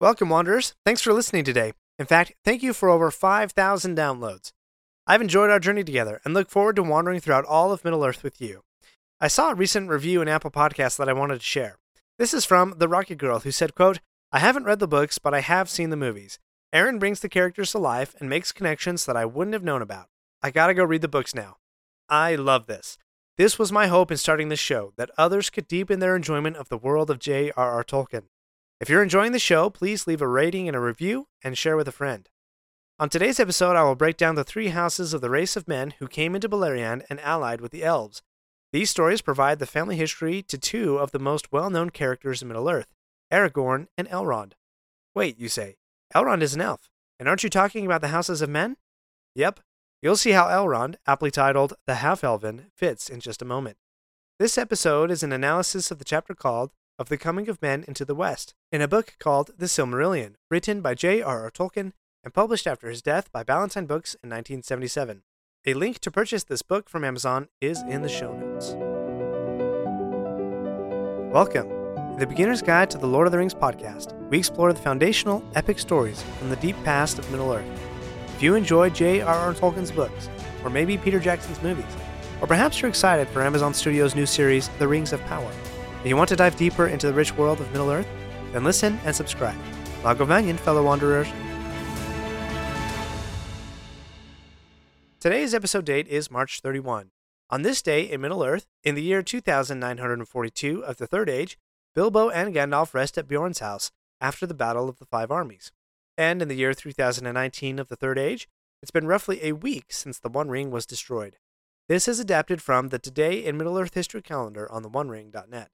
Welcome, Wanderers. Thanks for listening today. In fact, thank you for over 5,000 downloads. I've enjoyed our journey together and look forward to wandering throughout all of Middle-earth with you. I saw a recent review in Apple Podcasts that I wanted to share. This is from The Rocky Girl, who said, quote, I haven't read the books, but I have seen the movies. Aaron brings the characters to life and makes connections that I wouldn't have known about. I gotta go read the books now. I love this. This was my hope in starting this show, that others could deepen their enjoyment of the world of J.R.R. Tolkien. If you're enjoying the show, please leave a rating and a review and share with a friend. On today's episode, I will break down the three houses of the race of men who came into Beleriand and allied with the elves. These stories provide the family history to two of the most well-known characters in Middle-earth, Aragorn and Elrond. Wait, you say, Elrond is an elf, and aren't you talking about the houses of men? Yep. You'll see how Elrond, aptly titled The Half-Elven, fits in just a moment. This episode is an analysis of the chapter called Of the Coming of Men into the West, in a book called The Silmarillion, written by J.R.R. Tolkien and published after his death by Ballantine Books in 1977. A link to purchase this book from Amazon is in the show notes. Welcome. The Beginner's Guide to the Lord of the Rings podcast, we explore the foundational epic stories from the deep past of Middle-earth. If you enjoy J.R.R. Tolkien's books, or maybe Peter Jackson's movies, or perhaps you're excited for Amazon Studios' new series, The Rings of Power, and you want to dive deeper into the rich world of Middle-earth, then listen and subscribe. Lagovanyan, fellow wanderers. Today's episode date is March 31. On this day in Middle-earth, in the year 2942 of the Third Age, Bilbo and Gandalf rest at Beorn's house after the Battle of the Five Armies. And in the year 3019 of the Third Age, it's been roughly a week since the One Ring was destroyed. This is adapted from the Today in Middle-earth History calendar on theonering.net.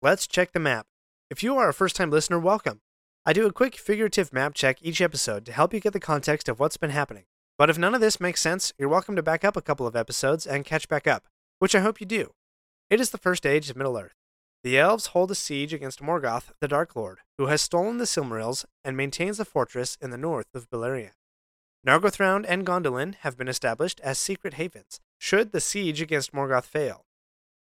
Let's check the map. If you are a first-time listener, welcome. I do a quick figurative map check each episode to help you get the context of what's been happening. But if none of this makes sense, you're welcome to back up a couple of episodes and catch back up, which I hope you do. It is the First Age of Middle-earth. The elves hold a siege against Morgoth, the Dark Lord, who has stolen the Silmarils and maintains a fortress in the north of Beleriand. Nargothrond and Gondolin have been established as secret havens, should the siege against Morgoth fail.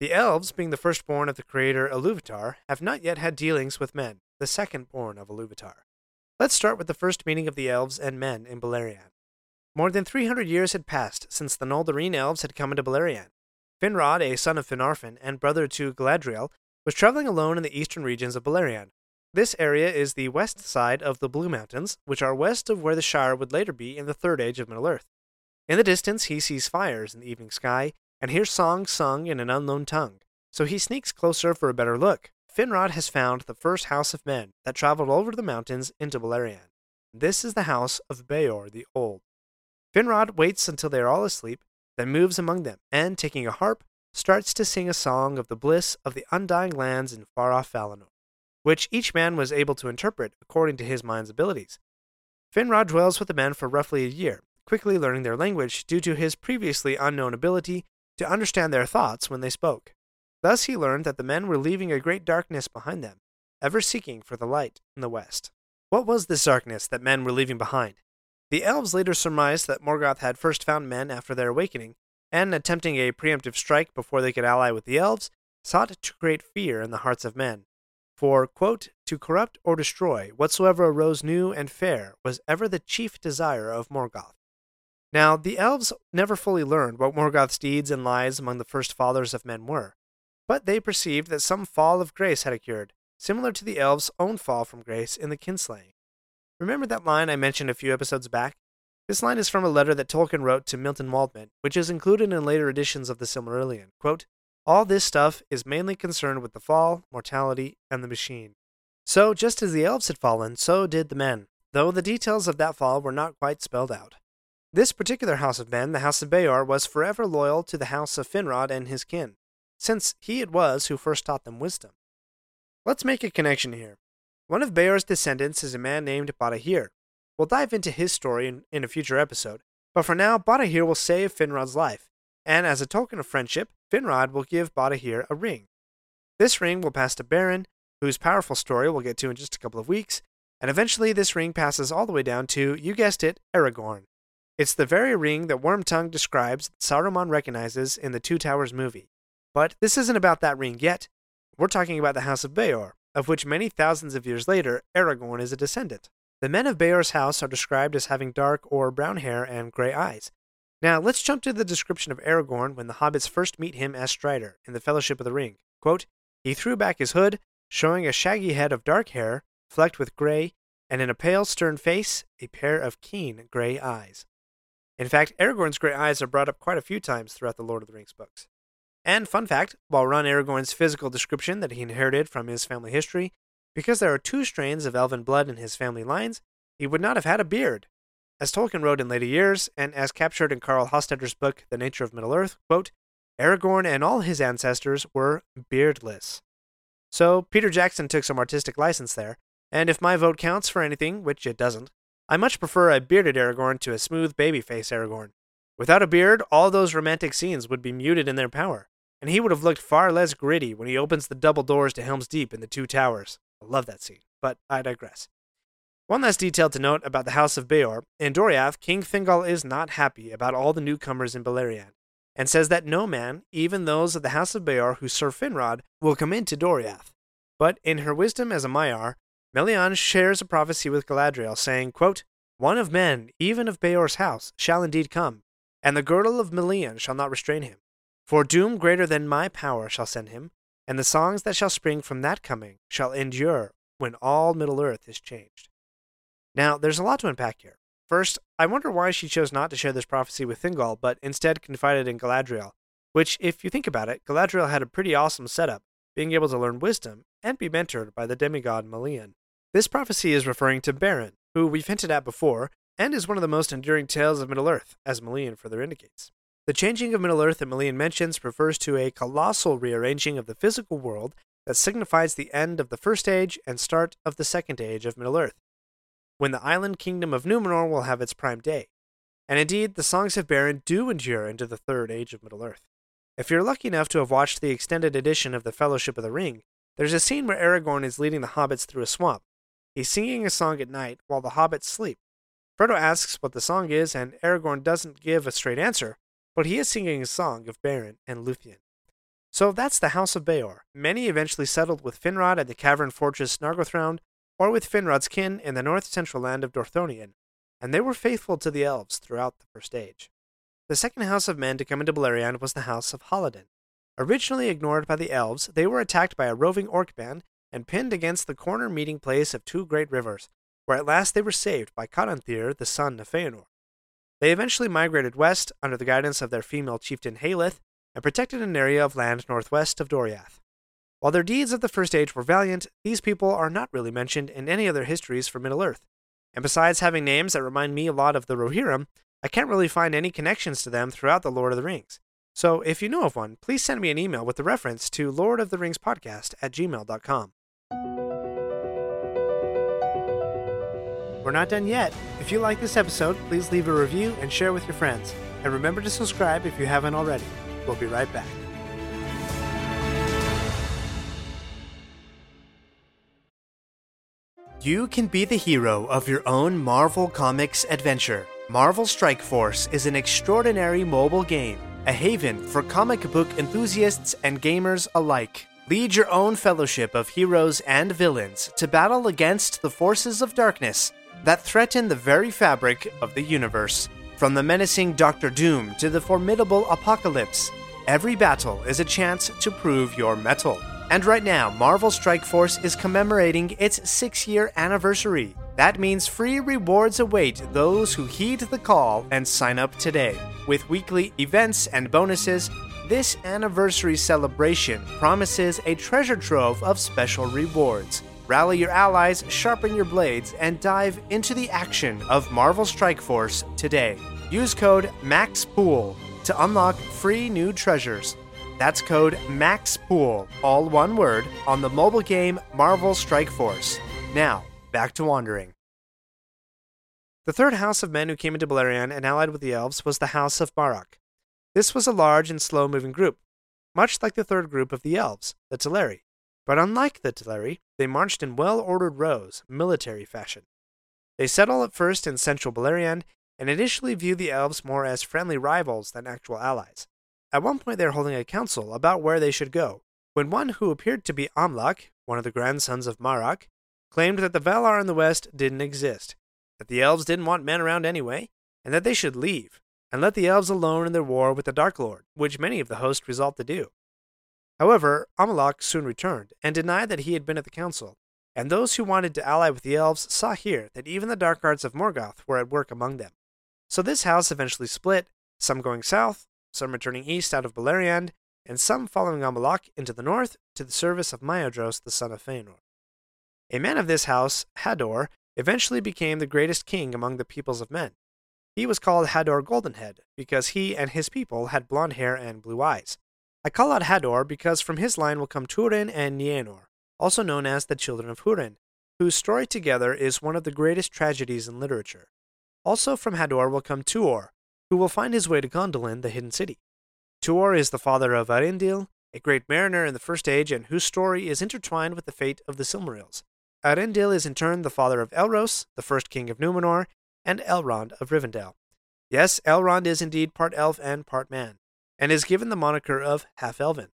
The elves, being the firstborn of the creator Iluvatar, have not yet had dealings with men, the secondborn of Iluvatar. Let's start with the first meeting of the elves and men in Beleriand. More than 300 years had passed since the Noldarine elves had come into Beleriand. Finrod, a son of Finarfin and brother to Galadriel, was traveling alone in the eastern regions of Beleriand. This area is the west side of the Blue Mountains, which are west of where the Shire would later be in the Third Age of Middle-earth. In the distance, he sees fires in the evening sky and hears songs sung in an unknown tongue, so he sneaks closer for a better look. Finrod has found the first house of men that traveled over the mountains into Beleriand. This is the house of Beor the Old. Finrod waits until they are all asleep, then moves among them, and, taking a harp, starts to sing a song of the bliss of the undying lands in far-off Valinor, which each man was able to interpret according to his mind's abilities. Finrod dwells with the men for roughly a year, quickly learning their language due to his previously unknown ability to understand their thoughts when they spoke. Thus he learned that the men were leaving a great darkness behind them, ever seeking for the light in the west. What was this darkness that men were leaving behind? The elves later surmised that Morgoth had first found men after their awakening, and, attempting a preemptive strike before they could ally with the elves, sought to create fear in the hearts of men. For, quote, to corrupt or destroy whatsoever arose new and fair was ever the chief desire of Morgoth. Now, the elves never fully learned what Morgoth's deeds and lies among the first fathers of men were, but they perceived that some fall of grace had occurred, similar to the elves' own fall from grace in the kinslaying. Remember that line I mentioned a few episodes back? This line is from a letter that Tolkien wrote to Milton Waldman, which is included in later editions of The Silmarillion. Quote, all this stuff is mainly concerned with the fall, mortality, and the machine. So, just as the elves had fallen, so did the men, though the details of that fall were not quite spelled out. This particular house of men, the house of Beor, was forever loyal to the house of Finrod and his kin, since he it was who first taught them wisdom. Let's make a connection here. One of Beor's descendants is a man named Barahir. We'll dive into his story in a future episode, but for now, Barahir will save Finrod's life, and as a token of friendship, Finrod will give Barahir a ring. This ring will pass to Beren, whose powerful story we'll get to in just a couple of weeks, and eventually this ring passes all the way down to, you guessed it, Aragorn. It's the very ring that Wormtongue describes that Saruman recognizes in the Two Towers movie. But this isn't about that ring yet. We're talking about the House of Beor, of which many thousands of years later, Aragorn is a descendant. The men of Beor's house are described as having dark or brown hair and gray eyes. Now, let's jump to the description of Aragorn when the hobbits first meet him as Strider in the Fellowship of the Ring. Quote, "He threw back his hood, showing a shaggy head of dark hair, flecked with gray, and in a pale, stern face, a pair of keen gray eyes." In fact, Aragorn's gray eyes are brought up quite a few times throughout the Lord of the Rings books. And fun fact, I'll run Aragorn's physical description that he inherited from his family history, because there are two strains of elven blood in his family lines, he would not have had a beard. As Tolkien wrote in later years, and as captured in Karl Hostetter's book, The Nature of Middle-earth, quote, "Aragorn and all his ancestors were beardless." So, Peter Jackson took some artistic license there, and if my vote counts for anything, which it doesn't, I much prefer a bearded Aragorn to a smooth baby-face Aragorn. Without a beard, all those romantic scenes would be muted in their power, and he would have looked far less gritty when he opens the double doors to Helm's Deep in the Two Towers. I love that scene, but I digress. One last detail to note about the House of Beor. In Doriath, King Thingol is not happy about all the newcomers in Beleriand, and says that no man, even those of the House of Beor who serve Finrod, will come into Doriath. But in her wisdom as a Maiar, Melian shares a prophecy with Galadriel, saying, quote, "One of men, even of Beor's house, shall indeed come, and the girdle of Melian shall not restrain him. For doom greater than my power shall send him, and the songs that shall spring from that coming shall endure when all Middle-earth is changed." Now, there's a lot to unpack here. First, I wonder why she chose not to share this prophecy with Thingol, but instead confided in Galadriel, which, if you think about it, Galadriel had a pretty awesome setup, being able to learn wisdom and be mentored by the demigod Melian. This prophecy is referring to Beren, who we've hinted at before, and is one of the most enduring tales of Middle-earth, as Melian further indicates. The changing of Middle-earth that Melian mentions refers to a colossal rearranging of the physical world that signifies the end of the First Age and start of the Second Age of Middle-earth, when the island kingdom of Numenor will have its prime day. And indeed, the songs of Beren do endure into the Third Age of Middle-earth. If you're lucky enough to have watched the extended edition of the Fellowship of the Ring, there's a scene where Aragorn is leading the hobbits through a swamp. He's singing a song at night while the hobbits sleep. Frodo asks what the song is, and Aragorn doesn't give a straight answer, but he is singing a song of Beren and Luthien. So that's the House of Beor. Many eventually settled with Finrod at the cavern fortress Nargothrond, or with Finrod's kin in the north-central land of Dorthonion, and they were faithful to the elves throughout the First Age. The second house of men to come into Beleriand was the House of Haladin. Originally ignored by the elves, they were attacked by a roving orc band and pinned against the corner meeting place of two great rivers, where at last they were saved by Caranthir, the son of Feanor. They eventually migrated west under the guidance of their female chieftain Haelith, and protected an area of land northwest of Doriath. While their deeds of the First Age were valiant, these people are not really mentioned in any other histories for Middle-earth, and besides having names that remind me a lot of the Rohirrim, I can't really find any connections to them throughout the Lord of the Rings. So if you know of one, please send me an email with the reference to lordoftheringspodcast@gmail.com. We're not done yet. If you like this episode, please leave a review and share with your friends. And remember to subscribe if you haven't already. We'll be right back. You can be the hero of your own Marvel Comics adventure. Marvel Strike Force is an extraordinary mobile game, a haven for comic book enthusiasts and gamers alike. Lead your own fellowship of heroes and villains to battle against the forces of darkness that threaten the very fabric of the universe. From the menacing Doctor Doom to the formidable Apocalypse, every battle is a chance to prove your mettle. And right now, Marvel Strike Force is commemorating its 6-year anniversary. That means free rewards await those who heed the call and sign up today. With weekly events and bonuses, this anniversary celebration promises a treasure trove of special rewards. Rally your allies, sharpen your blades, and dive into the action of Marvel Strike Force today. Use code MAXPOOL to unlock free new treasures. That's code MAXPOOL, all one word, on the mobile game Marvel Strike Force. Now, back to wandering. The third house of men who came into Beleriand and allied with the elves was the House of Marach. This was a large and slow-moving group, much like the third group of the elves, the Teleri. But unlike the Teleri, they marched in well-ordered rows, military fashion. They settle at first in central Beleriand, and initially view the elves more as friendly rivals than actual allies. At one point they are holding a council about where they should go, when one who appeared to be Amalek, one of the grandsons of Marach, claimed that the Valar in the West didn't exist, that the elves didn't want men around anyway, and that they should leave, and let the elves alone in their war with the Darklord, which many of the host resolved to do. However, Amalek soon returned, and denied that he had been at the council, and those who wanted to ally with the elves saw here that even the dark arts of Morgoth were at work among them. So this house eventually split, some going south, some returning east out of Beleriand, and some following Amalek into the north to the service of Maiodros, the son of Feanor. A man of this house, Hador, eventually became the greatest king among the peoples of men. He was called Hador Goldenhead because he and his people had blonde hair and blue eyes. I call out Hador because from his line will come Turin and Nienor, also known as the Children of Húrin, whose story together is one of the greatest tragedies in literature. Also from Hador will come Tuor, who will find his way to Gondolin, the hidden city. Tuor is the father of Arendil, a great mariner in the First Age and whose story is intertwined with the fate of the Silmarils. Arendil is in turn the father of Elros, the first king of Numenor, and Elrond of Rivendell. Yes, Elrond is indeed part elf and part man, and is given the moniker of Half-Elven.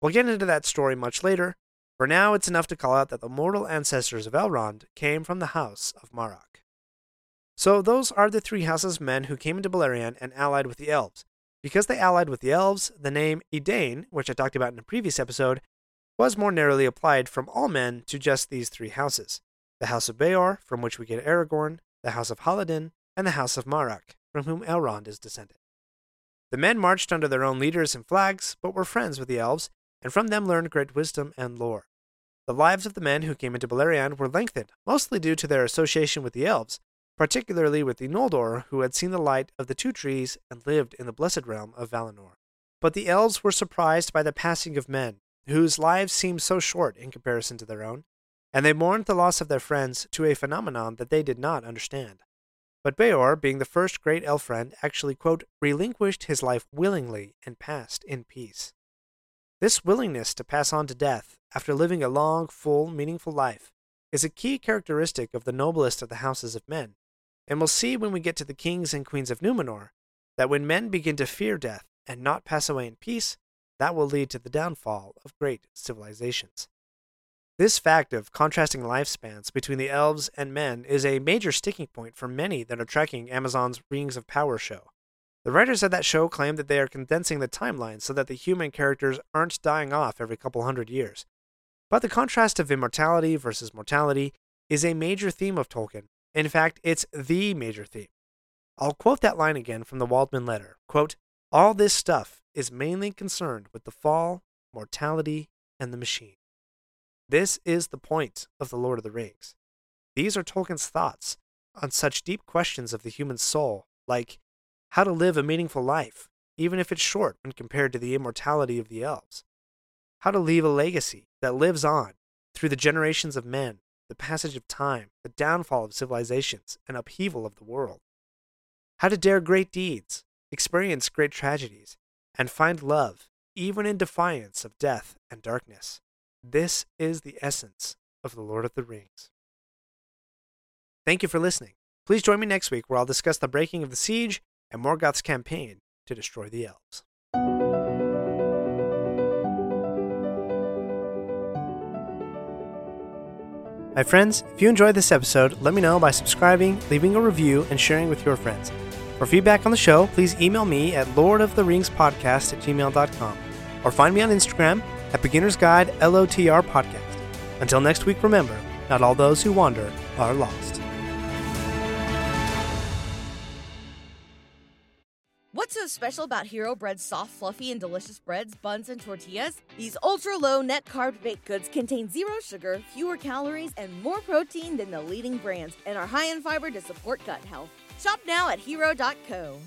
We'll get into that story much later. For now, it's enough to call out that the mortal ancestors of Elrond came from the house of Marach. So those are the three houses of men who came into Beleriand and allied with the elves. Because they allied with the elves, the name Edain, which I talked about in a previous episode, was more narrowly applied from all men to just these three houses. The house of Beor, from which we get Aragorn, the house of Haladin, and the house of Marach, from whom Elrond is descended. The men marched under their own leaders and flags, but were friends with the elves, and from them learned great wisdom and lore. The lives of the men who came into Beleriand were lengthened, mostly due to their association with the elves, particularly with the Noldor, who had seen the light of the Two Trees and lived in the blessed realm of Valinor. But the elves were surprised by the passing of men, whose lives seemed so short in comparison to their own, and they mourned the loss of their friends to a phenomenon that they did not understand. But Beor, being the first great elf friend, actually, quote, relinquished his life willingly and passed in peace. This willingness to pass on to death, after living a long, full, meaningful life, is a key characteristic of the noblest of the houses of men, and we'll see when we get to the kings and queens of Numenor, that when men begin to fear death and not pass away in peace, that will lead to the downfall of great civilizations. This fact of contrasting lifespans between the elves and men is a major sticking point for many that are tracking Amazon's Rings of Power show. The writers of that show claim that they are condensing the timeline so that the human characters aren't dying off every couple hundred years. But the contrast of immortality versus mortality is a major theme of Tolkien. In fact, it's the major theme. I'll quote that line again from the Waldman letter. Quote, all this stuff is mainly concerned with the fall, mortality, and the machine. This is the point of The Lord of the Rings. These are Tolkien's thoughts on such deep questions of the human soul, like how to live a meaningful life, even if it's short when compared to the immortality of the elves. How to leave a legacy that lives on through the generations of men, the passage of time, the downfall of civilizations, and upheaval of the world. How to dare great deeds, experience great tragedies, and find love, even in defiance of death and darkness. This is the essence of The Lord of the Rings. Thank you for listening. Please join me next week where I'll discuss the breaking of the siege and Morgoth's campaign to destroy the elves. My friends, if you enjoyed this episode, let me know by subscribing, leaving a review, and sharing with your friends. For feedback on the show, please email me at lordoftheringspodcast@gmail.com or find me on Instagram at beginnersguidelotr podcast. Until next week, remember, not all those who wander are lost. What's so special about Hero Bread's soft, fluffy, and delicious breads, buns, and tortillas? These ultra-low net-carb baked goods contain zero sugar, fewer calories, and more protein than the leading brands, and are high in fiber to support gut health. Shop now at Hero.co.